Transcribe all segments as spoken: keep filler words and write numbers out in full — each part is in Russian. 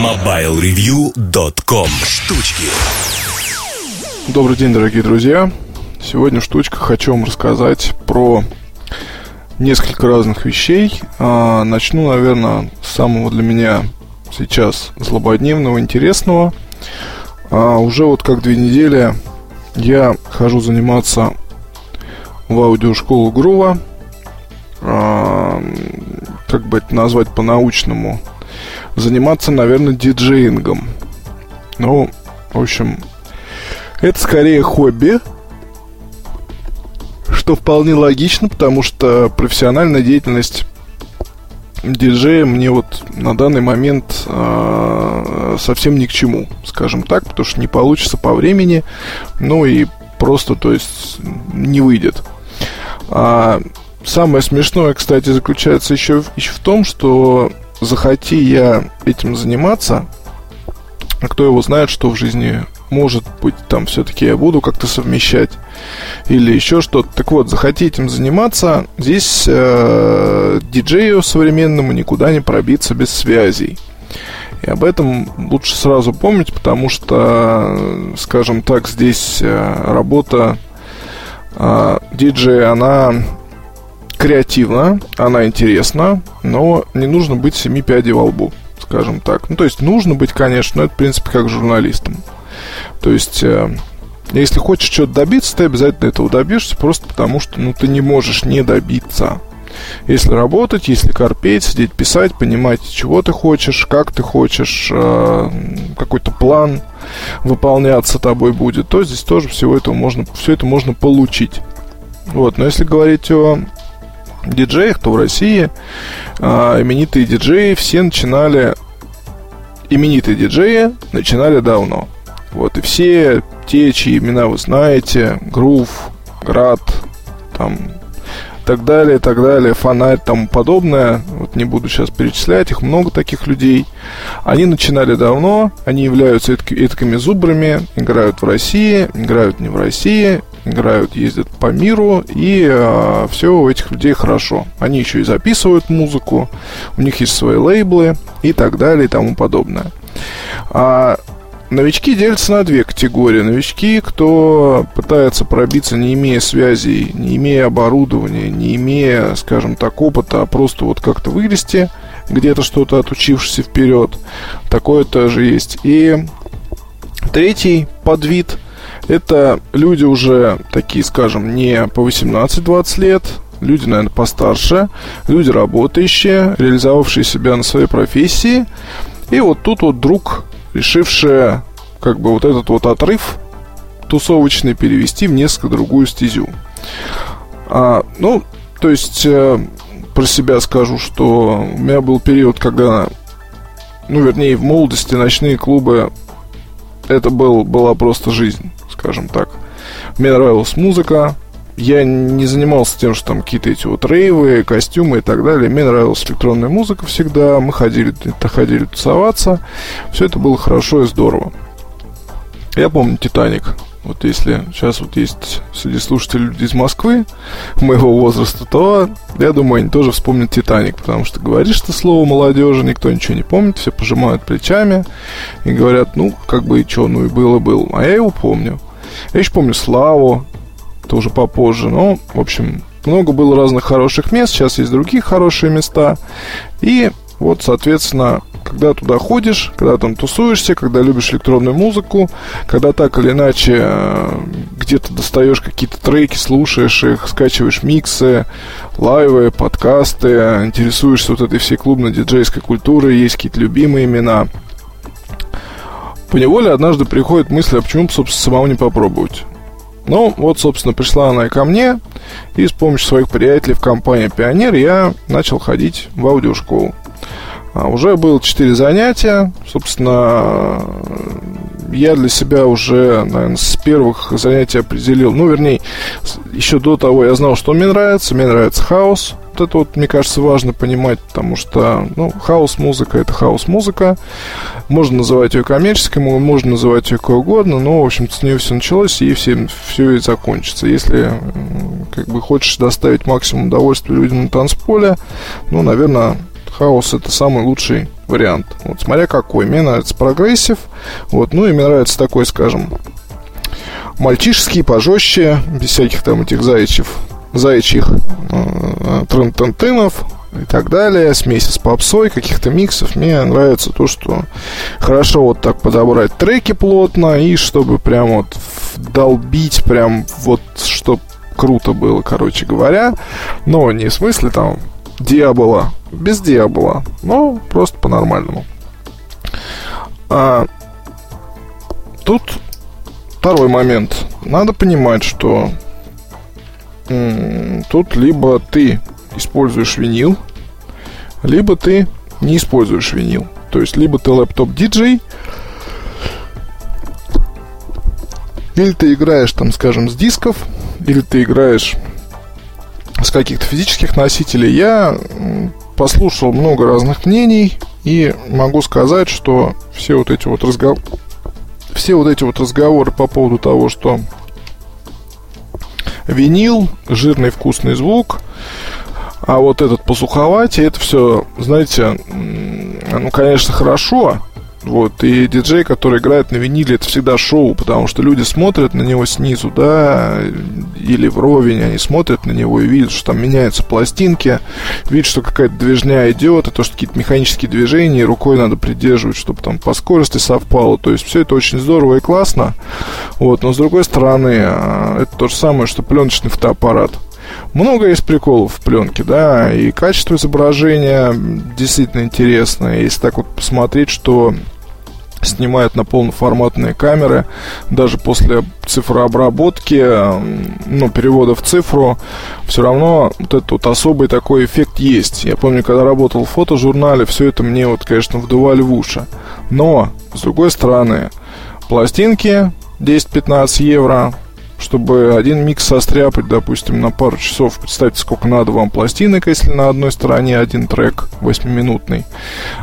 мобайл ревью точка ком. Штучки. Добрый день, дорогие друзья. Сегодня в штучках хочу вам рассказать про несколько разных вещей. Начну, наверное, с самого для меня сейчас злободневного, интересного. Уже вот как две недели я хожу заниматься в аудиошколу Грува. Как бы это назвать по-научному? Заниматься, наверное, диджеингом. Ну, в общем, это скорее хобби, что вполне логично, потому что профессиональная деятельность диджея мне вот на данный момент э, совсем ни к чему, скажем так, потому что не получится по времени, ну и просто, то есть, не выйдет. А самое смешное, кстати, заключается еще, еще в том, что захоти я этим заниматься, а кто его знает, что в жизни может быть, там все-таки я буду как-то совмещать или еще что-то. Так вот, захоти этим заниматься, здесь э, диджею современному никуда не пробиться без связей. И об этом лучше сразу помнить, потому что, скажем так, здесь э, работа э, диджея, она креативна, она интересна, но не нужно быть семи пядей во лбу, скажем так. Ну, то есть нужно быть, конечно, но это, в принципе, как журналистом. То есть, э, если хочешь чего-то добиться, ты обязательно этого добьешься, просто потому что, ну, ты не можешь не добиться. Если работать, если корпеть, сидеть, писать, понимать, чего ты хочешь, как ты хочешь, э, какой-то план выполняться тобой будет, то здесь тоже всего этого можно, все это можно получить. Вот, но если говорить о диджеях, то в России э, именитые диджеи все начинали... Именитые диджеи начинали давно. Вот, и все те, чьи имена вы знаете, Грув, Град, там, так далее, так далее, Фонарь, тому подобное, вот не буду сейчас перечислять, их много таких людей, они начинали давно, они являются этакими зубрами, играют в России, играют не в России, играют, ездят по миру, и э, все у этих людей хорошо. Они еще и записывают музыку, у них есть свои лейблы и так далее, и тому подобное. А новички делятся на две категории. Новички, кто пытается пробиться, не имея связей, не имея оборудования, не имея, скажем так, опыта, а просто вот как-то вылезти, где-то что-то отучившись вперед. Такое тоже есть. И третий подвид – это люди уже такие, скажем, не по восемнадцать-двадцать лет, люди, наверное, постарше, люди работающие, реализовавшие себя на своей профессии. И вот тут вот друг... решившая как бы вот этот вот отрыв тусовочный перевести в несколько другую стезю. А, ну, то есть э, про себя скажу, что у меня был период, когда, ну, вернее, в молодости ночные клубы, это был, была просто жизнь, скажем так. Мне нравилась музыка, я не занимался тем, что там какие-то эти вот рейвы, костюмы и так далее. Мне нравилась электронная музыка всегда. Мы ходили, ходили тусоваться. Все это было хорошо и здорово. Я помню «Титаник». Вот если сейчас вот есть среди слушателей люди из Москвы моего возраста, то, я думаю, они тоже вспомнят «Титаник». Потому что говоришь ты слово молодежи, никто ничего не помнит. Все пожимают плечами и говорят, ну, как бы и что, ну и было-было. А я его помню. Я еще помню «Славу». Это уже попозже, но, в общем, много было разных хороших мест, сейчас есть другие хорошие места. И вот, соответственно, когда туда ходишь, когда там тусуешься, когда любишь электронную музыку, когда так или иначе где-то достаешь какие-то треки, слушаешь их, скачиваешь миксы, лайвы, подкасты, интересуешься вот этой всей клубной диджейской культурой, есть какие-то любимые имена, поневоле однажды приходит мысль, а почему бы, собственно, самому не попробовать? Ну, вот, собственно, пришла она и ко мне, и с помощью своих приятелей в компании «Пионер» я начал ходить в аудиошколу. А уже было четыре занятия, собственно, я для себя уже, наверное, с первых занятий определил, ну, вернее, еще до того я знал, что мне нравится, мне нравится хаос. Вот это вот, мне кажется, важно понимать, потому что, ну, хаос-музыка — это хаос-музыка. Можно называть ее коммерческой, можно называть ее как угодно, но, в общем-то, с нее все началось, и всем все и закончится. Если, как бы, хочешь доставить максимум удовольствия людям на танцполе, ну, наверное, хаос — это самый лучший вариант. Вот, смотря какой. Мне нравится прогрессив. Вот, ну и мне нравится такой, скажем, мальчишеский, пожестче, без всяких там этих заячьих, заячьих э, трын-тын-тынов и так далее, смеси с попсой, каких-то миксов. Мне нравится то, что хорошо вот так подобрать треки плотно, и чтобы прям вот долбить, прям вот, чтоб круто было, короче говоря. Но не в смысле там Диабола, без Диабола, но просто по-нормальному. А тут второй момент. Надо понимать, что м- тут либо ты используешь винил, либо ты не используешь винил. То есть, либо ты лэптоп-диджей, или ты играешь, там, скажем, с дисков, или ты играешь с каких-то физических носителей. Я послушал много разных мнений и могу сказать, что все вот эти вот разговор... все вот эти вот разговоры по поводу того, что винил, жирный вкусный звук, а вот этот посуховатый, это все, знаете, ну, конечно, хорошо. Вот, и диджей, который играет на виниле, это всегда шоу, потому что люди смотрят на него снизу, да, или вровень, они смотрят на него и видят, что там меняются пластинки, видят, что какая-то движня идет, и то, что какие-то механические движения, и рукой надо придерживать, чтобы там по скорости совпало. То есть все это очень здорово и классно. Вот, но с другой стороны, это то же самое, что пленочный фотоаппарат. Много есть приколов в пленке, да, и качество изображения действительно интересное. Если так вот посмотреть, что снимают на полноформатные камеры, даже после цифрообработки, ну, перевода в цифру, все равно вот этот вот особый такой эффект есть. Я помню, когда работал в фотожурнале, все это мне вот, конечно, вдували в уши. Но, с другой стороны, пластинки десять-пятнадцать евро, чтобы один микс состряпать, допустим, на пару часов. Представьте, сколько надо вам пластинок, если на одной стороне один трек восьмиминутный.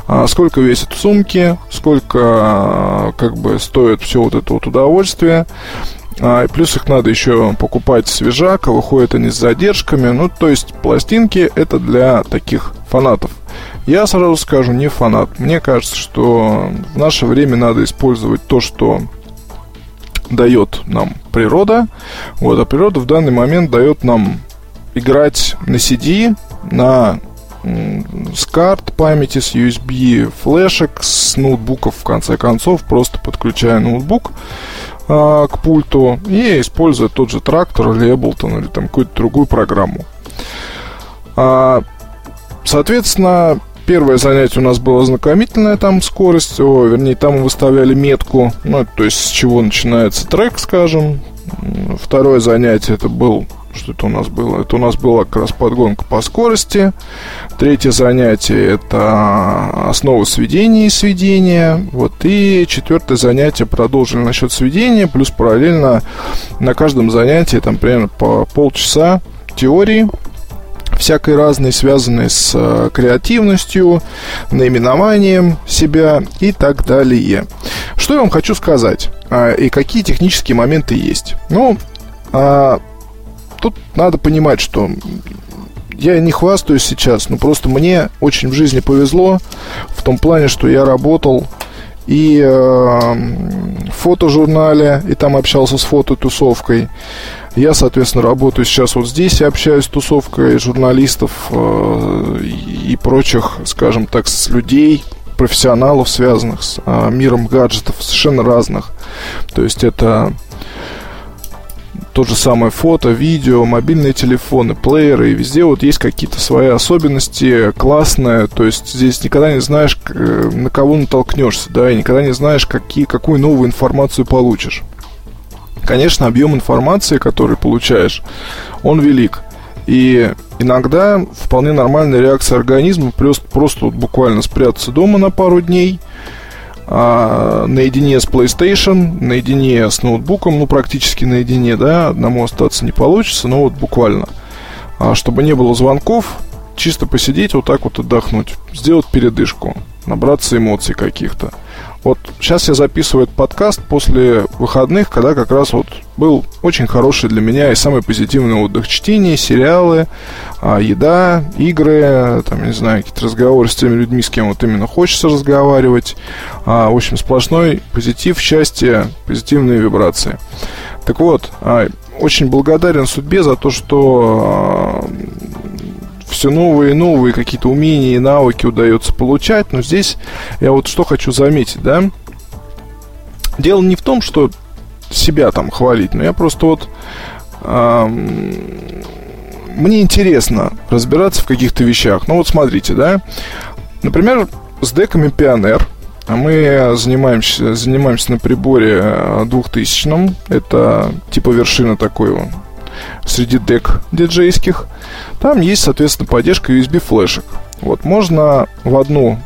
А сколько весят сумки, сколько как бы стоит все вот это вот удовольствие. А, и плюс их надо еще покупать свежак, а выходят они с задержками. Ну, то есть пластинки — это для таких фанатов. Я сразу скажу, не фанат. Мне кажется, что в наше время надо использовать то, что дает нам природа. Вот, а природа в данный момент дает нам играть на си ди, на м- с карт памяти, с ю эс би флешек, с ноутбуков, в конце концов, просто подключая ноутбук а, к пульту и используя тот же трактор или Ableton, или там какую-то другую программу. А, соответственно, первое занятие у нас было ознакомительное, там скорость, о, вернее, там мы выставляли метку, ну, то есть с чего начинается трек, скажем. Второе занятие это был, что это у нас было? Это у нас была как раз подгонка по скорости. Третье занятие это основы сведения и сведения. Вот, и четвертое занятие продолжили насчет сведения, плюс параллельно на каждом занятии там примерно по полчаса теории, всякой разной, связанной с э, креативностью, наименованием себя и так далее. Что я вам хочу сказать? А, и какие технические моменты есть? Ну, а, тут надо понимать, что я не хвастаюсь сейчас, но просто мне очень в жизни повезло в том плане, что я работал и э, в фотожурнале, и там общался с фототусовкой. Я, соответственно, работаю сейчас вот здесь и общаюсь с тусовкой журналистов э, и прочих, скажем так, с людей, профессионалов, связанных с э, миром гаджетов, совершенно разных. То есть это то же самое фото, видео, мобильные телефоны, плееры, и везде вот есть какие-то свои особенности классные. То есть здесь никогда не знаешь, на кого натолкнешься, да, и никогда не знаешь, какие, какую новую информацию получишь. Конечно, объем информации, который получаешь, он велик. И иногда вполне нормальная реакция организма, плюс просто вот буквально спрятаться дома на пару дней, а, наедине с PlayStation, наедине с ноутбуком, ну, практически наедине, да, одному остаться не получится, но вот буквально. А, чтобы не было звонков, чисто посидеть, вот так вот отдохнуть, сделать передышку, набраться эмоций каких-то. Вот сейчас я записываю этот подкаст после выходных, когда как раз вот был очень хороший для меня и самый позитивный отдых: чтение, сериалы, еда, игры, там, не знаю, какие-то разговоры с теми людьми, с кем вот именно хочется разговаривать. В общем, сплошной позитив, счастье, позитивные вибрации. Так вот, очень благодарен судьбе за то, что все новые и новые какие-то умения и навыки удается получать. Но здесь я вот что хочу заметить, да. Дело не в том, что себя там хвалить, но я просто вот эм, мне интересно разбираться в каких-то вещах. Ну вот смотрите, да. Например, с деками Пионер мы занимаемся, занимаемся на приборе двухтысячном. Это типа вершина такой среди дек диджейских. Там есть, соответственно, поддержка ю эс би-флешек. Вот, можно в одну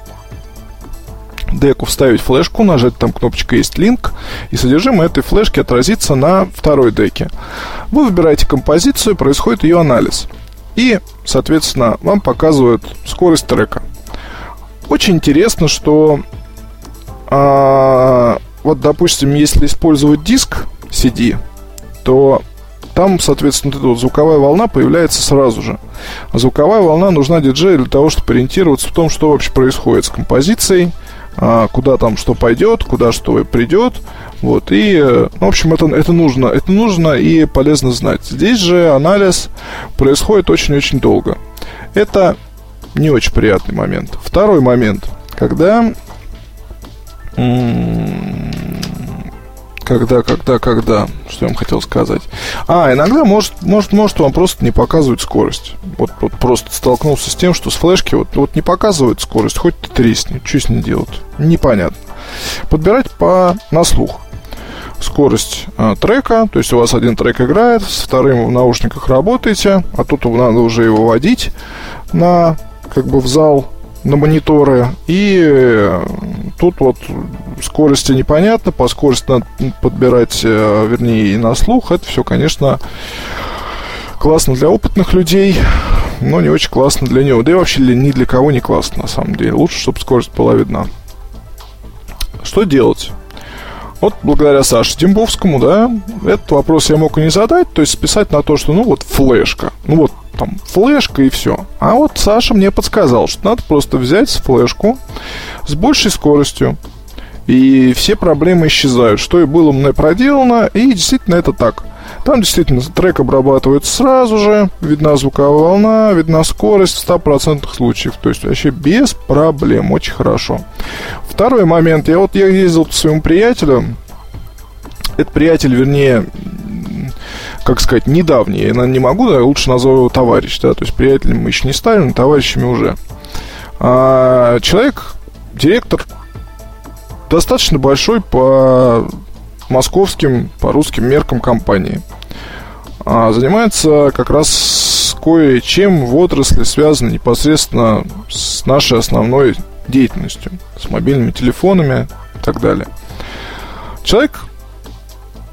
деку вставить флешку, нажать там кнопочка «Есть линк», и содержимое этой флешки отразится на второй деке. Вы выбираете композицию, происходит ее анализ. И, соответственно, вам показывают скорость трека. Очень интересно, что... А, вот, допустим, если использовать диск си ди, то... Там, соответственно, эта вот звуковая волна появляется сразу же. Звуковая волна нужна диджею для того, чтобы ориентироваться в том, что вообще происходит с композицией, куда там что пойдет, куда что придет. Вот, и, ну, в общем, это, это нужно, это нужно и полезно знать. Здесь же анализ происходит очень-очень долго. Это не очень приятный момент. Второй момент, когда... Когда, когда, когда, что я вам хотел сказать. А, иногда может, может, может вам просто не показывают скорость. Вот, вот просто столкнулся с тем, что с флешки вот, вот не показывают скорость, хоть ты тресни, что с ней делать? Непонятно. Подбирать по, на слух скорость а, трека. То есть у вас один трек играет, с вторым в наушниках работаете, а тут надо уже его водить на, как бы, в зал, на мониторы. И тут вот скорости непонятно, по скорости надо подбирать, вернее, и на слух. Это все, конечно, классно для опытных людей, но не очень классно для него. Да и вообще ни для кого не классно, на самом деле. Лучше, чтобы скорость была видна. Что делать? Вот благодаря Саше Дембовскому, да, этот вопрос я мог и не задать, то есть списать на то, что, ну, вот флешка, ну, вот там флешка и все. А вот Саша мне подсказал, что надо просто взять флешку с большей скоростью, и все проблемы исчезают, что и было мной проделано, и действительно это так. Там действительно трек обрабатывается сразу же, видна звуковая волна, видна скорость в ста процентах случаев. То есть вообще без проблем, очень хорошо. Второй момент. Я вот я ездил к своему приятелю. Этот приятель, вернее, как сказать, недавний. Я не могу, да, лучше назову его товарищ. Да? То есть приятелем мы еще не стали, но товарищами уже. А, человек, директор, достаточно большой по... московским, по русским меркам компании. А, занимается как раз кое-чем в отрасли, связано непосредственно с нашей основной деятельностью, с мобильными телефонами и так далее. Человек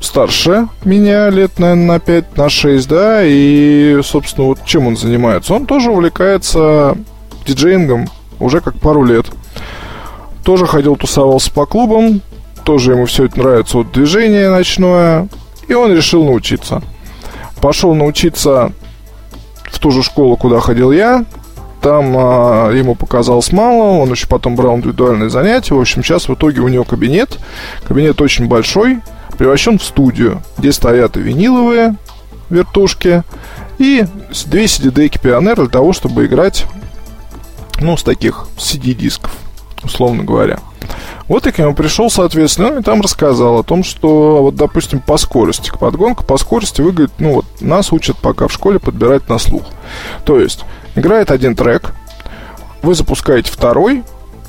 старше меня лет, наверное, на пять, на шесть, да, и, собственно, вот чем он занимается? Он тоже увлекается диджеингом уже как пару лет. Тоже ходил, тусовался по клубам, тоже ему все это нравится, вот движение ночное, и он решил научиться. Пошел научиться в ту же школу, куда ходил я. Там а, ему показалось мало, он еще потом брал индивидуальные занятия. В общем, сейчас в итоге у него кабинет. Кабинет очень большой, превращен в студию, где стоят и виниловые вертушки, и две си ди-деки Пионер для того, чтобы играть, ну, с таких си ди-дисков, условно говоря. Вот я к нему пришел, соответственно, он мне там рассказал о том, что, вот, допустим, по скорости, подгонка по скорости выглядит, ну, вот, нас учат пока в школе подбирать на слух. То есть, играет один трек, вы запускаете второй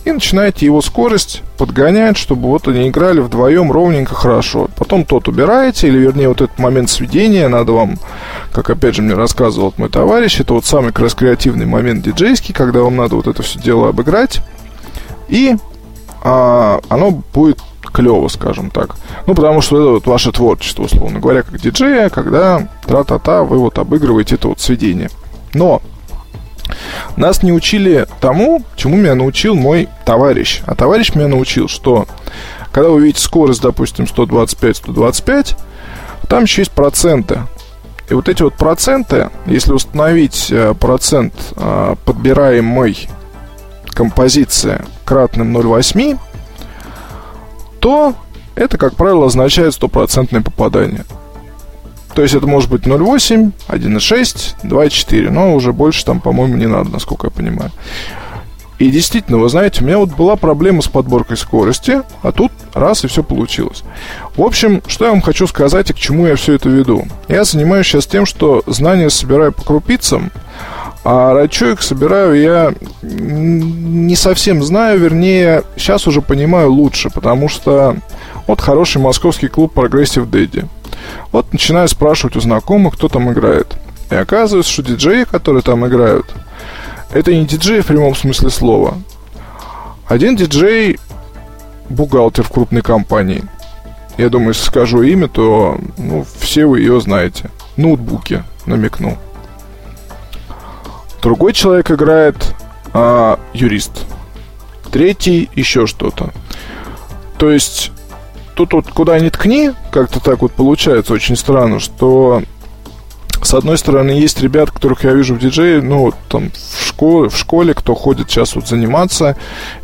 и начинаете его скорость подгонять, чтобы вот они играли вдвоем ровненько, хорошо. Потом тот убираете, или, вернее, вот этот момент сведения надо вам, как, опять же, мне рассказывал вот мой товарищ, это вот самый, как раз, креативный момент диджейский, когда вам надо вот это все дело обыграть, и... А, оно будет клево, скажем так. Ну, потому что это вот ваше творчество, условно говоря, как диджея, когда тра-та-та, вы вот обыгрываете это вот сведение. Но Нас не учили тому, чему меня научил мой товарищ. А товарищ меня научил, что когда вы видите скорость, допустим, сто двадцать пять сто двадцать пять, там еще есть проценты. И вот эти вот проценты, если установить процент подбираемой композиции кратным ноль целых восемь десятых, то это, как правило, означает стопроцентное попадание. То есть это может быть ноль целых восемь десятых, один целых шесть десятых, два целых четыре десятых, но уже больше там, по-моему, не надо, насколько я понимаю. И действительно, вы знаете, у меня вот была проблема с подборкой скорости, а тут раз и все получилось. В общем, что я вам хочу сказать и к чему я все это веду. Я занимаюсь сейчас тем, что знания собираю по крупицам, а ради чего их собираю, я не совсем знаю, вернее, сейчас уже понимаю лучше, потому что вот хороший московский клуб Progressive Daddy. Вот начинаю спрашивать у знакомых, кто там играет. И оказывается, что диджеи, которые там играют, это не диджей в прямом смысле слова. Один диджей — бухгалтер в крупной компании. Я думаю, если скажу имя, то ну, все вы ее знаете. Ноутбуки, намекну. Другой человек играет а, юрист. Третий еще что-то. То есть тут вот куда ни ткни, как-то так вот получается очень странно, что с одной стороны есть ребят, которых я вижу в диджее, ну вот там в школе, в школе, кто ходит сейчас вот заниматься,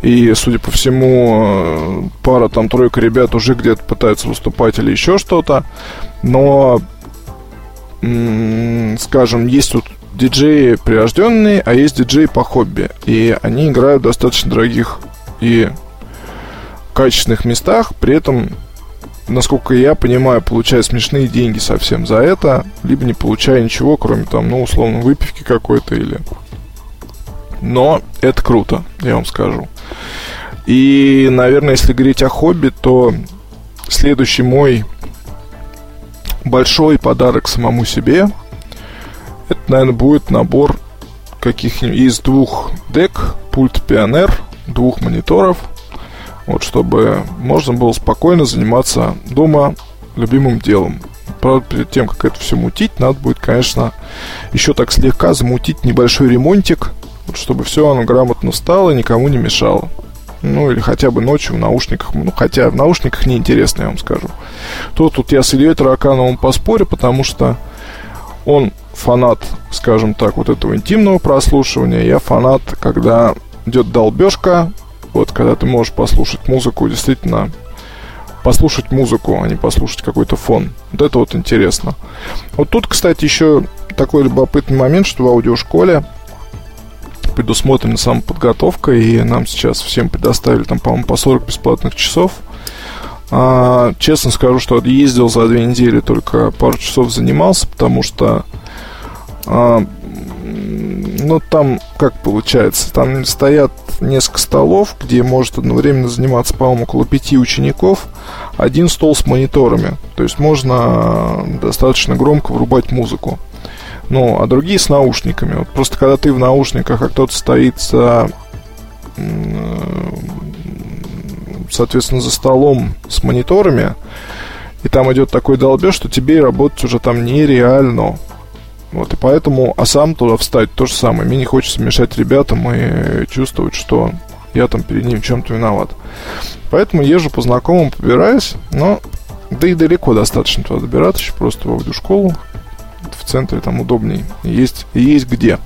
и, судя по всему, пара там тройка ребят уже где-то пытаются выступать или еще что-то, но, м- скажем, есть вот диджеи прирожденные, а есть диджеи по хобби, и они играют в достаточно дорогих и качественных местах, при этом, насколько я понимаю, получая смешные деньги совсем за это, либо не получая ничего, кроме там, ну, условно, выпивки какой-то или... Но это круто, я вам скажу. И, наверное, если говорить о хобби, то следующий мой большой подарок самому себе, это, наверное, будет набор каких-нибудь из двух дек, пульт Пионер, двух мониторов. Вот, чтобы можно было спокойно заниматься дома любимым делом. Правда, перед тем, как это все мутить, надо будет, конечно, еще так слегка замутить небольшой ремонтик, вот, чтобы все оно грамотно стало и никому не мешало. Ну, или хотя бы ночью в наушниках. Ну, хотя в наушниках неинтересно, я вам скажу. То тут я с Ильей Таракановым поспорю, потому что он фанат, скажем так, вот этого интимного прослушивания. Я фанат, когда идет долбежка. Вот, когда ты можешь послушать музыку, действительно, послушать музыку, а не послушать какой-то фон. Вот это вот интересно. Вот тут, кстати, еще такой любопытный момент, что в аудиошколе предусмотрена самоподготовка, и нам сейчас всем предоставили, там, по-моему, по сорок бесплатных часов. А, честно скажу, что ездил за две недели, только пару часов занимался, потому что... А, ну, там, как получается, там стоят несколько столов, где может одновременно заниматься, по-моему, около пяти учеников. Один стол с мониторами. То есть можно достаточно громко врубать музыку. Ну, а другие с наушниками. Вот просто когда ты в наушниках, а кто-то стоит за, соответственно, за столом с мониторами, и там идет такой долбеж, что тебе работать уже там нереально. Вот, и поэтому, а сам туда встать то же самое. Мне не хочется мешать ребятам и чувствовать, что я там перед ним в чем-то виноват. Поэтому езжу по знакомым, побираюсь, но да и далеко достаточно туда добираться, еще просто в аудиошколу. В центре там удобней. Есть, есть где.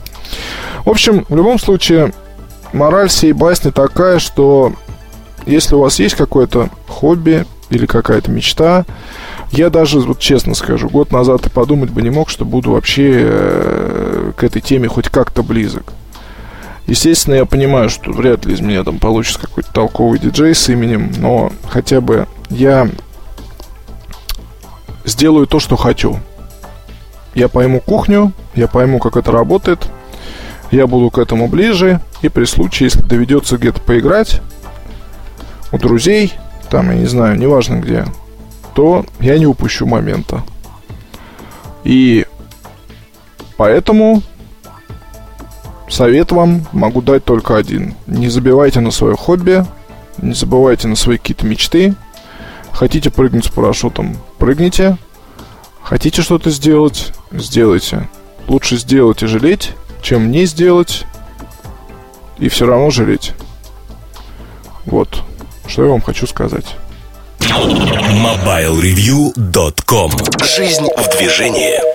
В общем, в любом случае, мораль всей басни такая, что если у вас есть какое-то хобби или какая-то мечта, я даже, вот честно скажу, год назад и подумать бы не мог, что буду вообще э, к этой теме хоть как-то близок. Естественно, я понимаю, что вряд ли из меня там получится какой-то толковый диджей с именем, но хотя бы я сделаю то, что хочу. Я пойму кухню, я пойму, как это работает, я буду к этому ближе, и при случае, если доведется где-то поиграть у друзей, там, я не знаю, неважно где, то я не упущу момента. И поэтому совет вам могу дать только один. Не забивайте на свое хобби, не забывайте на свои какие-то мечты. Хотите прыгнуть с парашютом — прыгните. Хотите что-то сделать — сделайте. Лучше сделать и жалеть, чем не сделать, и все равно жалеть. Вот, что я вам хочу сказать. мобайл ревью точка ком. Жизнь в движении.